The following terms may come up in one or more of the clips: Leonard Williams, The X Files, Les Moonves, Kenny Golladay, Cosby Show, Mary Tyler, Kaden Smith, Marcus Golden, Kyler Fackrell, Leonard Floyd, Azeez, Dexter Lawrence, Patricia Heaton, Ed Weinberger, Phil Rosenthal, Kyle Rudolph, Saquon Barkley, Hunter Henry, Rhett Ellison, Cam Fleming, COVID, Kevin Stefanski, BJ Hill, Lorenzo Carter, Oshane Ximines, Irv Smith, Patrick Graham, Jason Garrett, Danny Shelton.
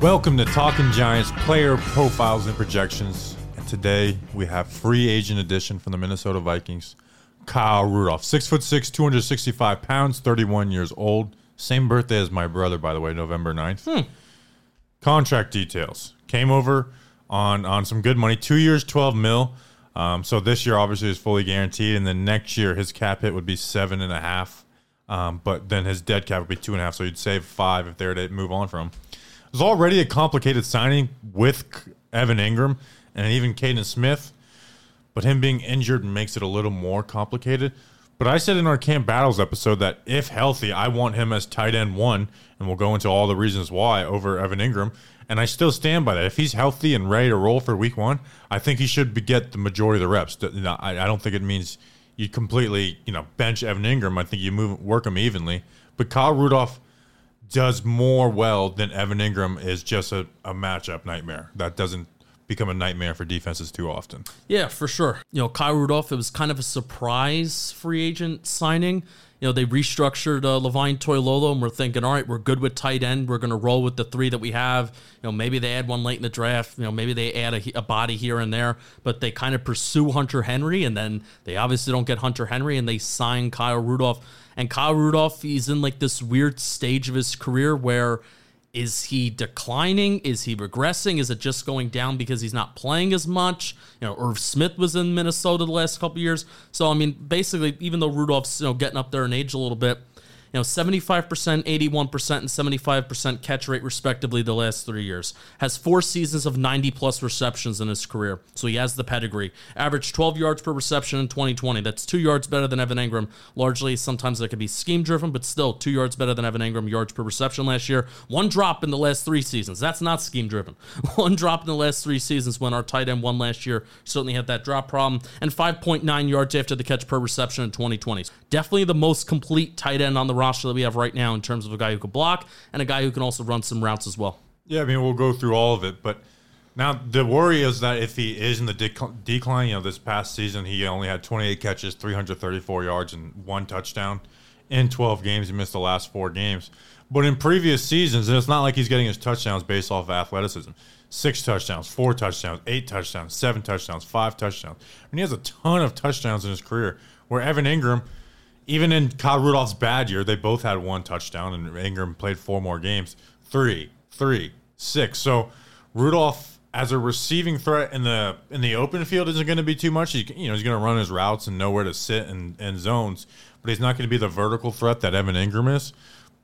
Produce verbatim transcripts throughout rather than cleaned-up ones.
Welcome to Talking Giants Player Profiles and Projections. And today we have free agent edition from the Minnesota Vikings, Kyle Rudolph. six foot six, two hundred sixty-five pounds, thirty-one years old. Same birthday as my brother, by the way, November ninth. Hmm. Contract details. Came over on, on some good money. Two years, twelve mil. Um, so this year, obviously, is fully guaranteed. And then next year, his cap hit would be seven and a half. Um, but then his dead cap would be two and a half. So you'd save five if they were to move on from him. It was already a complicated signing with Evan Engram and even Kaden Smith. But him being injured makes it a little more complicated. But I said in our Camp Battles episode that if healthy, I want him as tight end one, and we'll go into all the reasons why over Evan Engram. And I still stand by that. If he's healthy and ready to roll for week one, I think he should be get the majority of the reps. I don't think it means you completely, you know, bench Evan Engram. I think you move work him evenly. But Kyle Rudolph does more well than Evan Engram is just a, a matchup nightmare. That doesn't become a nightmare for defenses too often. Yeah, for sure. You know, Kyle Rudolph, it was kind of a surprise free agent signing. You know, they restructured uh, Levine Toilolo, and we're thinking, all right, we're good with tight end. We're going to roll with the three that we have. You know, maybe they add one late in the draft. You know, maybe they add a, a body here and there, but they kind of pursue Hunter Henry, and then they obviously don't get Hunter Henry, and they sign Kyle Rudolph. And Kyle Rudolph, he's in like this weird stage of his career where is he declining? Is he regressing? Is it just going down because he's not playing as much? You know, Irv Smith was in Minnesota the last couple of years. So, I mean, basically, even though Rudolph's, you know, getting up there in age a little bit, you know, seventy-five percent, eighty-one percent, and seventy-five percent catch rate, respectively, the last three years. Has four seasons of ninety-plus receptions in his career, so he has the pedigree. Averaged twelve yards per reception in twenty twenty. That's two yards better than Evan Engram. Largely, sometimes that could be scheme-driven, but still, two yards better than Evan Engram, yards per reception last year. One drop in the last three seasons. That's not scheme-driven. One drop in the last three seasons when our tight end won last year. Certainly had that drop problem. And five point nine yards after the catch per reception in twenty twenty. Definitely the most complete tight end on the roster that we have right now in terms of a guy who can block and a guy who can also run some routes as well. Yeah, I mean, we'll go through all of it, but now the worry is that if he is in the dec- decline, you know, this past season he only had twenty-eight catches, three hundred thirty-four yards, and one touchdown in twelve games. He missed the last four games. But in previous seasons, and it's not like he's getting his touchdowns based off of athleticism. Six touchdowns, four touchdowns, eight touchdowns, seven touchdowns, five touchdowns. And he has a ton of touchdowns in his career, where Evan Engram, even in Kyle Rudolph's bad year, they both had one touchdown, and Engram played four more games. Three, three, six. So Rudolph, as a receiving threat in the in the open field, isn't going to be too much. He, you know, he's going to run his routes and know where to sit and, and zones, but he's not going to be the vertical threat that Evan Engram is.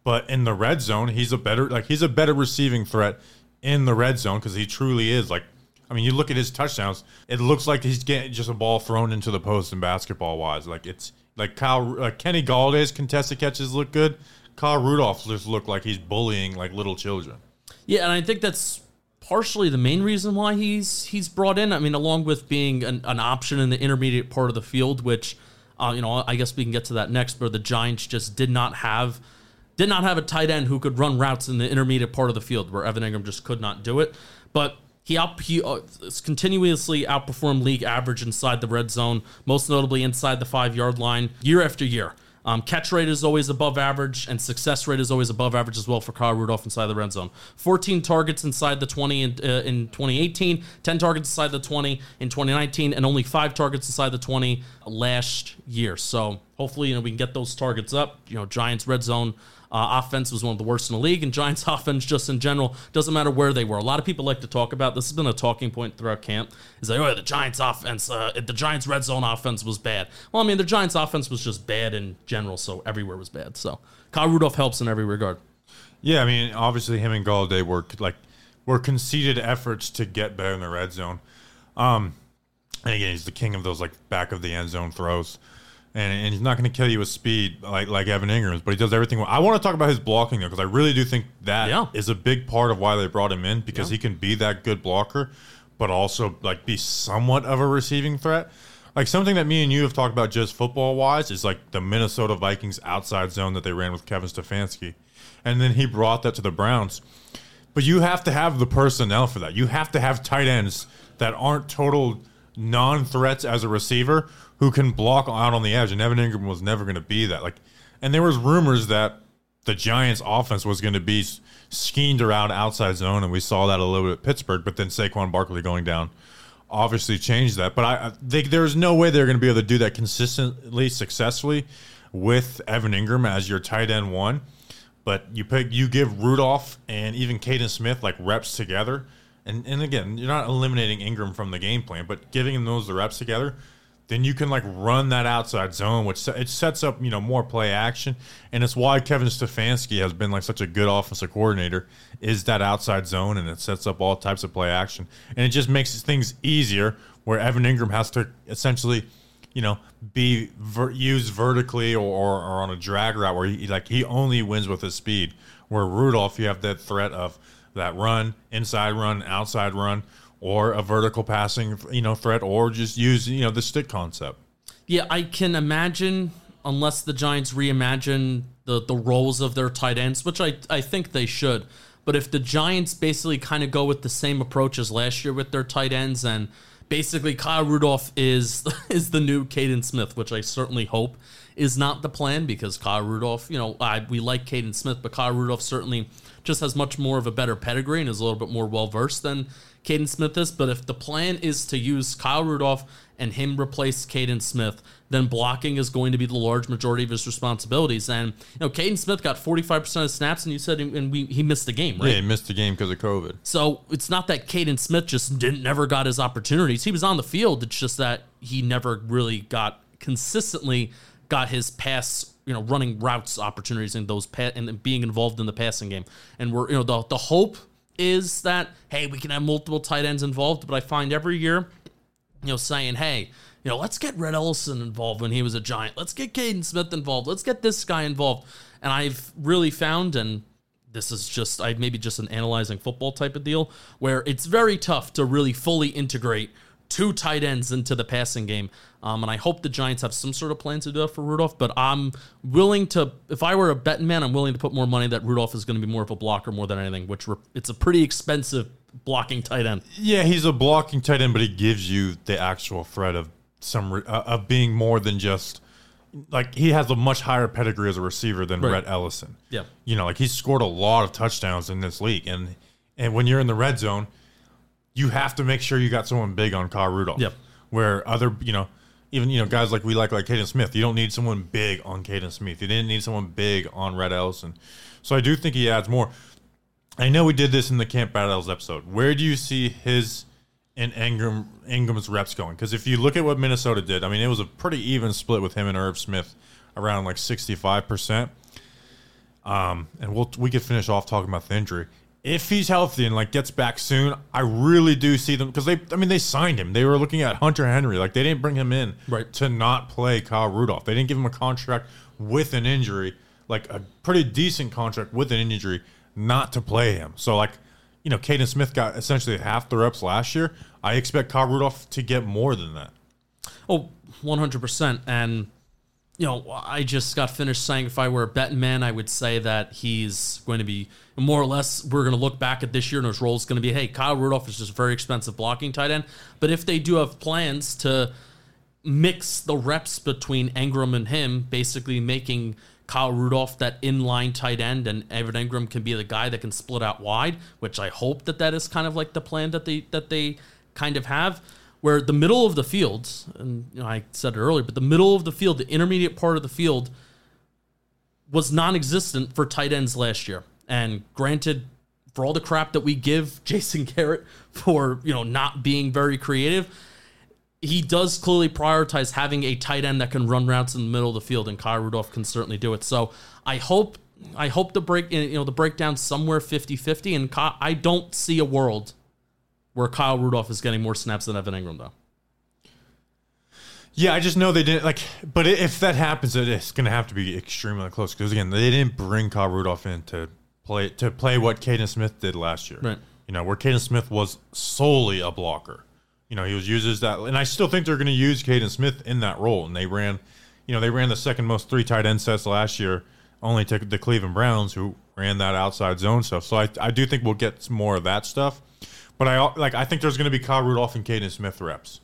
But in the red zone, he's a better like he's a better receiving threat in the red zone because he truly is like. I mean, you look at his touchdowns; it looks like he's getting just a ball thrown into the post and basketball wise, like it's. Like Kyle, uh, Kenny Galladay's contested catches look good. Kyle Rudolph just looked like he's bullying like little children. Yeah, and I think that's partially the main reason why he's he's brought in. I mean, along with being an, an option in the intermediate part of the field, which uh, you know, I guess we can get to that next. But the Giants just did not have did not have a tight end who could run routes in the intermediate part of the field, where Evan Engram just could not do it. But He, out, he uh, continuously outperformed league average inside the red zone, most notably inside the five-yard line, year after year. Um, catch rate is always above average, and success rate is always above average as well for Kyle Rudolph inside the red zone. fourteen targets inside the twenty in, uh, in twenty eighteen, ten targets inside the twenty in twenty nineteen, and only five targets inside the twenty last year. So hopefully, you know, we can get those targets up. You know, Giants red zone Uh, offense was one of the worst in the league, and Giants offense just in general, doesn't matter where they were. A lot of people like to talk about, this has been a talking point throughout camp, is like, oh, the Giants offense, uh, the Giants red zone offense was bad. Well, I mean, the Giants offense was just bad in general, so everywhere was bad. So Kyle Rudolph helps in every regard. Yeah, I mean, obviously him and Golladay were, like, were conceded efforts to get better in the red zone. Um, and again, he's the king of those, like, back of the end zone throws. And he's not going to kill you with speed like, like Evan Ingram's, but he does everything. I want to talk about his blocking, though, because I really do think that yeah. is a big part of why they brought him in, because yeah. he can be that good blocker, but also like be somewhat of a receiving threat. Like something that me and you have talked about just football-wise is like the Minnesota Vikings outside zone that they ran with Kevin Stefanski. And then he brought that to the Browns. But you have to have the personnel for that. You have to have tight ends that aren't total non-threats as a receiver who can block out on the edge, and Evan Engram was never going to be that. Like, and there was rumors that the Giants' offense was going to be schemed around outside zone, and we saw that a little bit at Pittsburgh, but then Saquon Barkley going down obviously changed that. But I, I think there's no way they're going to be able to do that consistently, successfully with Evan Engram as your tight end one. But you pick, you give Rudolph and even Kaden Smith like reps together. And and again, you're not eliminating Engram from the game plan, but giving him those the reps together, then you can like run that outside zone, which it sets up, you know, more play action. And it's why Kevin Stefanski has been like such a good offensive coordinator, is that outside zone, and it sets up all types of play action. And it just makes things easier where Evan Engram has to essentially, you know, be ver- used vertically or, or, or on a drag route where he like he only wins with his speed. Where Rudolph, you have that threat of that run, inside run, outside run, or a vertical passing, you know, threat, or just use, you know, the stick concept. Yeah, I can imagine, unless the Giants reimagine the the roles of their tight ends, which I, I think they should. But if the Giants basically kind of go with the same approach as last year with their tight ends, and basically, Kyle Rudolph is is the new Kaden Smith, which I certainly hope is not the plan, because Kyle Rudolph, you know, I, we like Kaden Smith, but Kyle Rudolph certainly just has much more of a better pedigree and is a little bit more well-versed than Kaden Smith is. But if the plan is to use Kyle Rudolph and him replace Kaden Smith, then blocking is going to be the large majority of his responsibilities. And, you know, Kaden Smith got forty-five percent of snaps, and you said he, and we, he missed the game, right? Yeah, he missed the game because of COVID. So it's not that Kaden Smith just didn't never got his opportunities. He was on the field. It's just that he never really got consistently got his pass, you know, running routes opportunities and those pa- and being involved in the passing game. And we're, you know, the the hope is that, hey, we can have multiple tight ends involved, but I find every year, you know, saying, hey, you know, let's get Red Ellison involved when he was a Giant. Let's get Kaden Smith involved. Let's get this guy involved. And I've really found, and this is just, I maybe just an analyzing football type of deal, where it's very tough to really fully integrate two tight ends into the passing game. Um, and I hope the Giants have some sort of plan to do that for Rudolph, but I'm willing to, if I were a betting man, I'm willing to put more money that Rudolph is going to be more of a blocker more than anything, which re- it's a pretty expensive blocking tight end. Yeah, he's a blocking tight end, but he gives you the actual threat of some uh, of being more than just like he has a much higher pedigree as a receiver than right. Rhett Ellison. Yeah, you know, like he's scored a lot of touchdowns in this league, and and when you're in the red zone, you have to make sure you got someone big on Kyle Rudolph. Yep. Where other, you know, even you know guys like we like like Kaden Smith, you don't need someone big on Kaden Smith. You didn't need someone big on Rhett Ellison. So I do think he adds more. I know we did this in the Camp Battles episode. Where do you see his and Engram, Engram's reps going? Because if you look at what Minnesota did, I mean, it was a pretty even split with him and Irv Smith, around like sixty-five percent. Um, and we'll, we could finish off talking about the injury. If he's healthy and like gets back soon, I really do see them, because they, I mean, they signed him. They were looking at Hunter Henry. Like, they didn't bring him in right. to not play Kyle Rudolph. They didn't give him a contract with an injury, like a pretty decent contract with an injury, not to play him. So, like, you know, Kaden Smith got essentially half the reps last year. I expect Kyle Rudolph to get more than that. Oh, one hundred percent. And, you know, I just got finished saying if I were a betting man, I would say that he's going to be more or less, we're going to look back at this year and his role is going to be, hey, Kyle Rudolph is just a very expensive blocking tight end. But if they do have plans to mix the reps between Engram and him, basically making Kyle Rudolph that inline tight end, and Evan Engram can be the guy that can split out wide, which I hope that that is kind of like the plan that they that they kind of have, where the middle of the field, and you know, I said it earlier, but the middle of the field, the intermediate part of the field, was non-existent for tight ends last year. And granted, for all the crap that we give Jason Garrett for, you know, not being very creative, he does clearly prioritize having a tight end that can run routes in the middle of the field, and Kyle Rudolph can certainly do it. So I hope I hope the break you know the breakdown somewhere fifty-fifty, and Kyle, I don't see a world where Kyle Rudolph is getting more snaps than Evan Engram, though. Yeah, I just know they didn't like, but if that happens, it's going to have to be extremely close, because again, they didn't bring Kyle Rudolph in to play to play what Kaden Smith did last year. Right. You know, where Kaden Smith was solely a blocker. You know, he was uses that, and I still think they're going to use Kaden Smith in that role. And they ran, you know, they ran the second most three tight end sets last year, only to the Cleveland Browns, who ran that outside zone stuff. So I, I do think we'll get some more of that stuff. But I like, I think there's going to be Kyle Rudolph and Kaden Smith reps.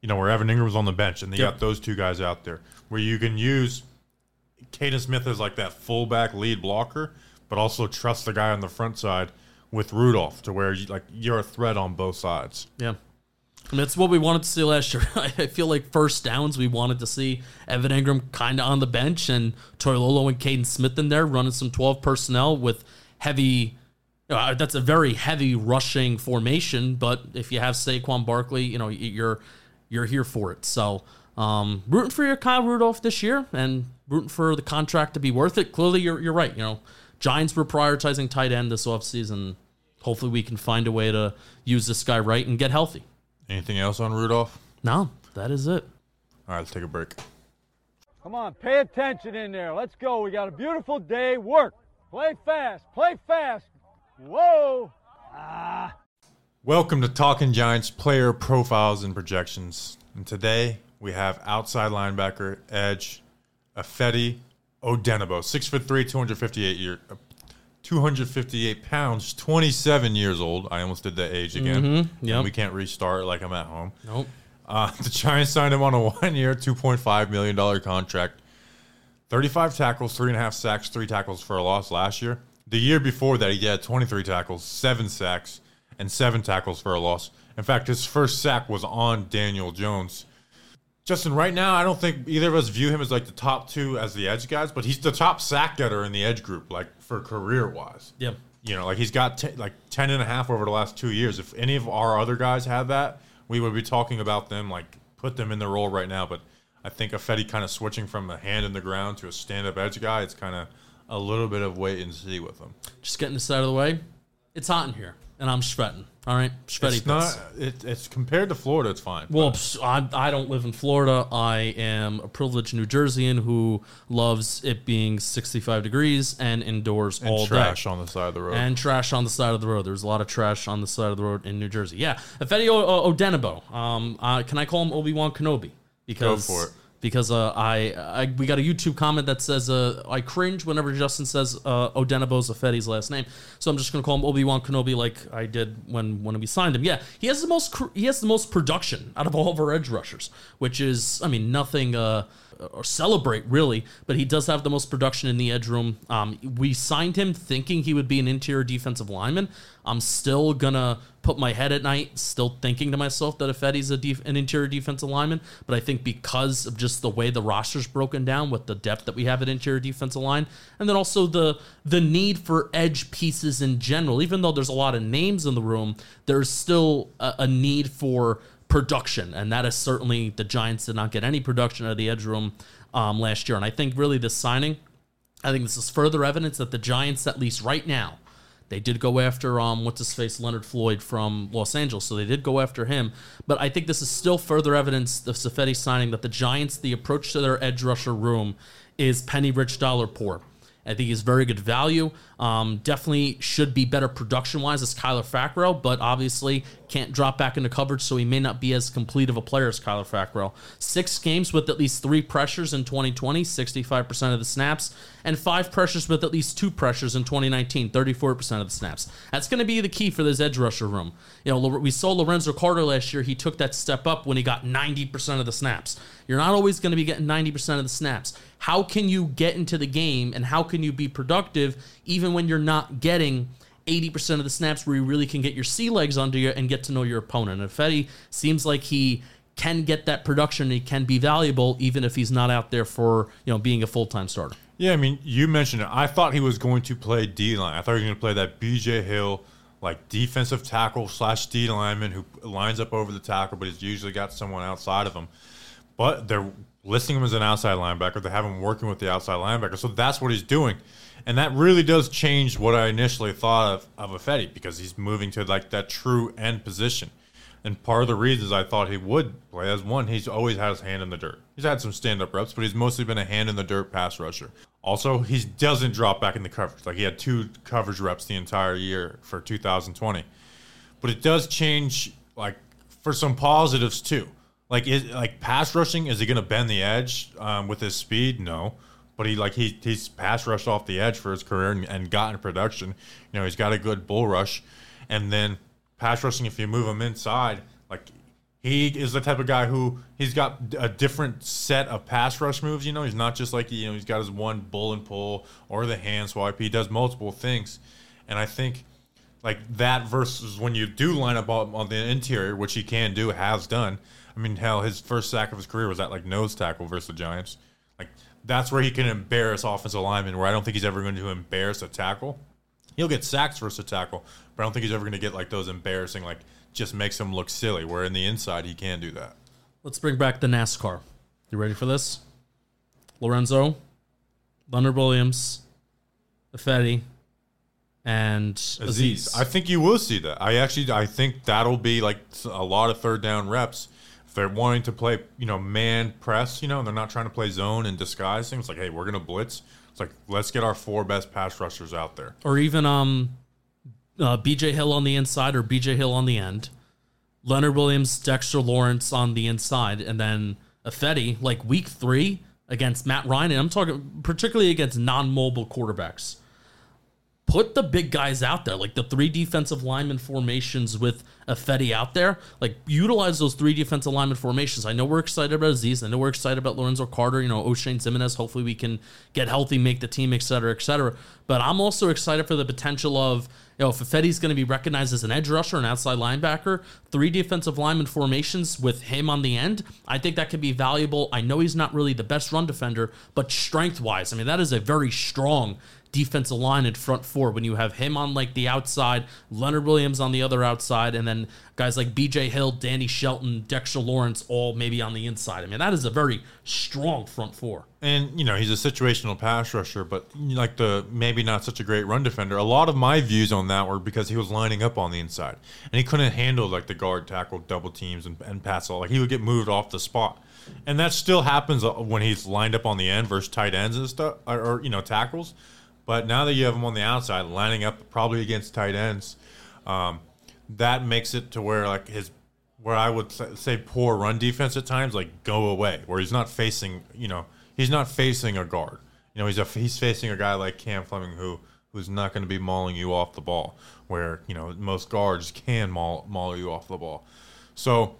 You know, where Evan Engram was on the bench, and they yep. got those two guys out there, where you can use Kaden Smith is like that fullback lead blocker, but also trust the guy on the front side with Rudolph to where you, like, you're a threat on both sides. Yeah. And that's what we wanted to see last year. I feel like first downs, we wanted to see Evan Engram kind of on the bench and Toilolo and Kaden Smith in there running some twelve personnel with heavy uh, – that's a very heavy rushing formation, but if you have Saquon Barkley, you know, you're you're here for it. So um, rooting for your Kyle Rudolph this year and rooting for the contract to be worth it. Clearly, you're you're right. You know, Giants were prioritizing tight end this offseason. Hopefully we can find a way to use this guy right and get healthy. Anything else on Rudolph? No, that is it. All right, let's take a break. Come on, pay attention in there. Let's go. We got a beautiful day. Work. Play fast. Play fast. Whoa. Ah. Welcome to Talking Giants Player Profiles and Projections. And today we have outside linebacker, edge, Ifeadi Odenigbo, six foot three, two hundred fifty-eight year, two hundred fifty-eight pounds, twenty-seven years old. I almost did the age again. Mm-hmm. Yep. And we can't restart like I'm at home. Nope. Uh, the Giants signed him on a one-year, two point five million dollars contract. thirty-five tackles, three and a half sacks, three tackles for a loss last year. The year before that, he had twenty-three tackles, seven sacks, and seven tackles for a loss. In fact, his first sack was on Daniel Jones. Justin, right now, I don't think either of us view him as like the top two as the edge guys, but he's the top sack getter in the edge group, like for career-wise. Yeah. You know, like he's got t- like ten and a half over the last two years. If any of our other guys had that, we would be talking about them, like put them in the role right now. But I think Ifeadi kind of switching from a hand in the ground to a stand-up edge guy, it's kind of a little bit of wait and see with him. Just getting this out of the way. It's hot in here. And I'm sweating. All right, sweaty. It's not. It, it's compared to Florida. It's fine. Well, I, I don't live in Florida. I am a privileged New Jerseyan who loves it being sixty-five degrees and indoors and all day. And trash on the side of the road. And trash on the side of the road. There's a lot of trash on the side of the road in New Jersey. Yeah, Ifeadi Odenigbo. Um, uh, can I call him Obi-Wan Kenobi? Because Go for it. Because uh, I, I we got a YouTube comment that says, uh, I cringe whenever Justin says uh, Odenigbo's Ifeadi's last name. So I'm just going to call him Obi-Wan Kenobi like I did when, when we signed him. Yeah, he has the most he has the most production out of all of our edge rushers, which is, I mean, nothing uh, or celebrate, really. But he does have the most production in the edge room. Um, we signed him thinking he would be an interior defensive lineman. I'm still going to put my head at night, still thinking to myself that Ifeadi's a def- an interior defensive lineman. But I think because of just the way the roster's broken down with the depth that we have at interior defensive line, and then also the the need for edge pieces in general, even though there's a lot of names in the room, there's still a, a need for production. And that is certainly the Giants did not get any production out of the edge room um, last year. And I think really this signing, I think this is further evidence that the Giants, at least right now, they did go after, um, what's-his-face, Leonard Floyd from Los Angeles, so they did go after him. But I think this is still further evidence of Ifeadi signing that the Giants, the approach to their edge rusher room is penny rich, dollar poor. I think he's very good value. Um, definitely should be better production-wise as Kyler Fackrell, but obviously can't drop back into coverage, so he may not be as complete of a player as Kyler Fackrell. Six games with at least three pressures in twenty twenty, sixty-five percent of the snaps, and five pressures with at least two pressures in twenty nineteen, thirty-four percent of the snaps. That's going to be the key for this edge rusher room. You know, we saw Lorenzo Carter last year. He took that step up when he got ninety percent of the snaps. You're not always going to be getting ninety percent of the snaps. How can you get into the game and how can you be productive even when you're not getting eighty percent of the snaps where you really can get your sea legs under you and get to know your opponent? And Ifeadi seems like he can get that production and he can be valuable even if he's not out there for, you know, being a full-time starter. Yeah, I mean, you mentioned it. I thought he was going to play D-line. I thought he was going to play that B J Hill, like defensive tackle slash D lineman who lines up over the tackle, but he's usually got someone outside of him. But they're listing him as an outside linebacker. They have him working with the outside linebacker. So that's what he's doing. And that really does change what I initially thought of, of Ifeadi, because he's moving to like that true end position. And part of the reasons I thought he would play as one, he's always had his hand in the dirt. He's had some stand-up reps, but he's mostly been a hand-in-the-dirt pass rusher. Also, he doesn't drop back in the coverage. Like, he had two coverage reps the entire year for two thousand twenty. But it does change, like, for some positives, too. Like, is, like pass rushing, is he going to bend the edge um, with his speed? No. But he like he he's pass rushed off the edge for his career and, and gotten production. You know, he's got a good bull rush. And then pass rushing, if you move him inside, like He is the type of guy who he's got a different set of pass rush moves. You know, he's not just like, you know, he's got his one bull and pull or the hand swipe. He does multiple things. And I think like that versus when you do line up on the interior, which he can do, has done. I mean, hell, his first sack of his career was that like nose tackle versus the Giants. Like that's where he can embarrass offensive linemen, where I don't think he's ever going to embarrass a tackle. He'll get sacks versus a tackle, but I don't think he's ever going to get like those embarrassing, like, just makes him look silly, where in the inside he can do that. Let's bring back the NASCAR. You ready for this? Lorenzo, Leonard Williams, Ifeadi, and Azeez. Azeez. I think you will see that. I actually I think that'll be like a lot of third down reps. If they're wanting to play, you know, man press, you know, and they're not trying to play zone and disguise things, like, hey, we're going to blitz. It's like, let's get our four best pass rushers out there. Or even um. Uh, B J Hill on the inside or B J Hill on the end. Leonard Williams, Dexter Lawrence on the inside. And then Ifeadi, like week three against Matt Ryan. And I'm talking particularly against non-mobile quarterbacks. Put the big guys out there, like the three defensive lineman formations with Ifeadi out there. Like utilize those three defensive lineman formations. I know we're excited about Azeez. I know we're excited about Lorenzo Carter, you know, Oshane Ximines. Hopefully we can get healthy, make the team, et cetera, et cetera. But I'm also excited for the potential of, you know, if Ifeadi's going to be recognized as an edge rusher, an outside linebacker, three defensive lineman formations with him on the end, I think that could be valuable. I know he's not really the best run defender, but strength-wise, I mean, that is a very strong defensive line in front four when you have him on, like, the outside, Leonard Williams on the other outside, and then guys like B J Hill, Danny Shelton, Dexter Lawrence, all maybe on the inside. I mean, that is a very strong front four. And, you know, he's a situational pass rusher, but, like, the maybe not such a great run defender. A lot of my views on that were because he was lining up on the inside, and he couldn't handle, like, the guard tackle double teams and, and pass all. Like, he would get moved off the spot. And that still happens when he's lined up on the end versus tight ends and stuff, or, or you know, tackles. But now that you have him on the outside, lining up probably against tight ends, um, that makes it to where like his, where I would say poor run defense at times, like go away, where he's not facing, you know, he's not facing a guard, you know, he's a, he's facing a guy like Cam Fleming who who's not going to be mauling you off the ball, where you know most guards can maul maul you off the ball, so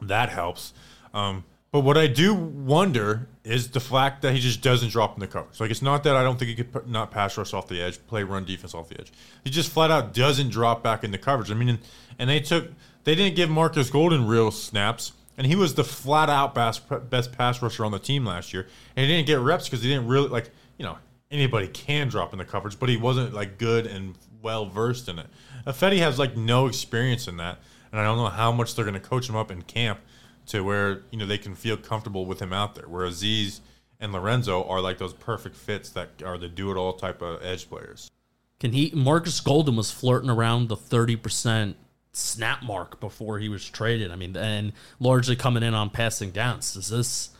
that helps. Um, But what I do wonder is the fact that he just doesn't drop in the covers. Like, it's not that I don't think he could not pass rush off the edge, play run defense off the edge. He just flat out doesn't drop back into coverage. I mean, and they took, they didn't give Marcus Golden real snaps, and he was the flat out best, best pass rusher on the team last year. And he didn't get reps because he didn't really, like, you know, anybody can drop in the coverage, but he wasn't, like, good and well versed in it. Ifeadi has, like, no experience in that, and I don't know how much they're going to coach him up in camp to where, you know, they can feel comfortable with him out there, where Azeez and Lorenzo are like those perfect fits that are the do-it-all type of edge players. Can he? Marcus Golden was flirting around the thirty percent snap mark before he was traded. I mean, and largely coming in on passing downs. Is this?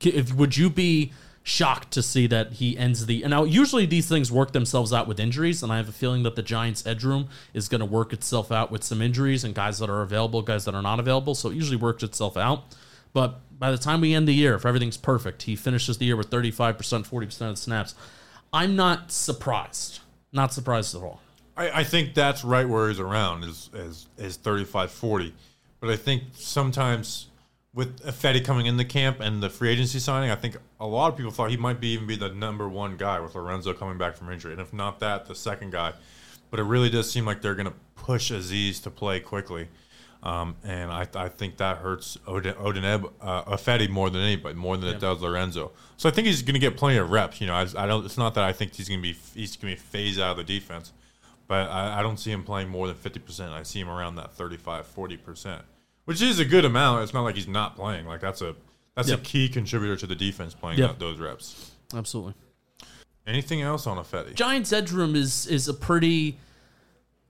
If would you be shocked to see that he ends the... And now, usually these things work themselves out with injuries, and I have a feeling that the Giants' edge room is going to work itself out with some injuries and guys that are available, guys that are not available, so it usually works itself out. But by the time we end the year, if everything's perfect, he finishes the year with thirty-five percent, forty percent of the snaps. I'm not surprised. Not surprised at all. I, I think that's right where he's around, is, is, is thirty-five forty. But I think sometimes... with Ifeadi coming in the camp and the free agency signing, I think a lot of people thought he might be even be the number one guy with Lorenzo coming back from injury. And if not that, the second guy. But it really does seem like they're going to push Azeez to play quickly. Um, and I, I think that hurts Ode, Odeneb, uh, Ifeadi more than anybody, more than yeah. it does Lorenzo. So I think he's going to get plenty of reps. You know, I, I don't. It's not that I think he's going to be he's going to be phased out of the defense. But I, I don't see him playing more than fifty percent. I see him around that thirty-five, forty percent. Which is a good amount. It's not like he's not playing. Like that's a that's yep. a key contributor to the defense playing yep. those reps. Absolutely. Anything else on Ifeadi? Giants' edge room is is a pretty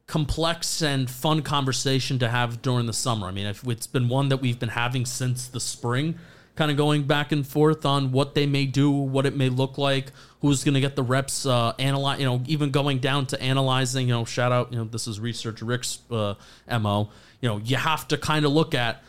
complex and fun conversation to have during the summer. I mean, if it's been one that we've been having since the spring, kind of going back and forth on what they may do, what it may look like, who's going to get the reps, uh, analyze, you know, even going down to analyzing, you know, shout out, you know, this is researcher Rick's uh, M O, you know, you have to kind of look at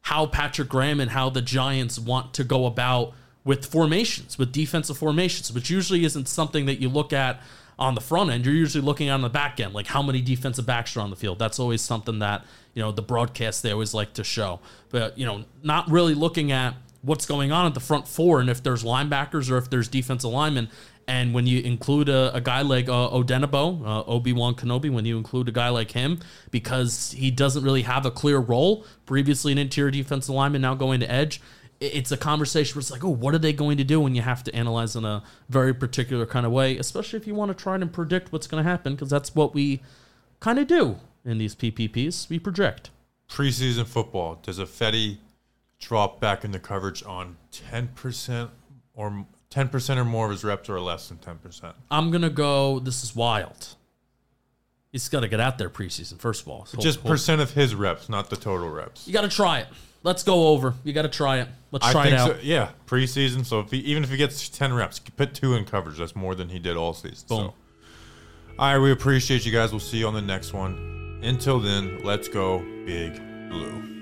how Patrick Graham and how the Giants want to go about with formations, with defensive formations, which usually isn't something that you look at on the front end, you're usually looking on the back end, like how many defensive backs are on the field. That's always something that, you know, the broadcast, they always like to show. But, you know, not really looking at what's going on at the front four and if there's linebackers or if there's defensive linemen. And when you include a, a guy like uh, Odenigbo, uh, Obi-Wan Kenobi, when you include a guy like him, because he doesn't really have a clear role, previously an interior defensive lineman, now going to edge, it's a conversation where it's like, oh, what are they going to do? When you have to analyze in a very particular kind of way, especially if you want to try and predict what's going to happen, because that's what we kind of do in these P P Ps. We project. Preseason football, does Ifeadi drop back into coverage on ten percent or more? ten percent or more of his reps are less than ten percent. I'm going to go, this is wild. He's got to get out there preseason, first of all. So just hold, percent hold. of his reps, not the total reps. You got to try it. Let's go over. You got to try it. Let's I try it out. So, yeah, preseason. So if he, even if he gets ten reps, put two in coverage. That's more than he did all season. Boom. So. All right, we appreciate you guys. We'll see you on the next one. Until then, let's go Big Blue.